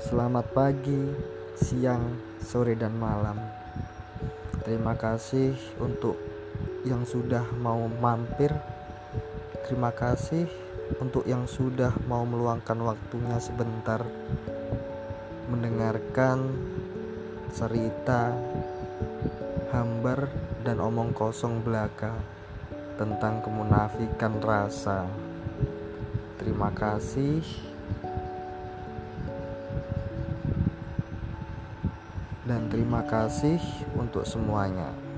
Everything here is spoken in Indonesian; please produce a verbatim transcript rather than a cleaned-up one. Selamat pagi, siang, sore, dan malam. Terima kasih untuk yang sudah mau mampir. Terima kasih untuk yang sudah mau meluangkan waktunya sebentar mendengarkan cerita hambar dan omong kosong belaka tentang kemunafikan rasa. Terima kasih. Dan terima kasih untuk semuanya.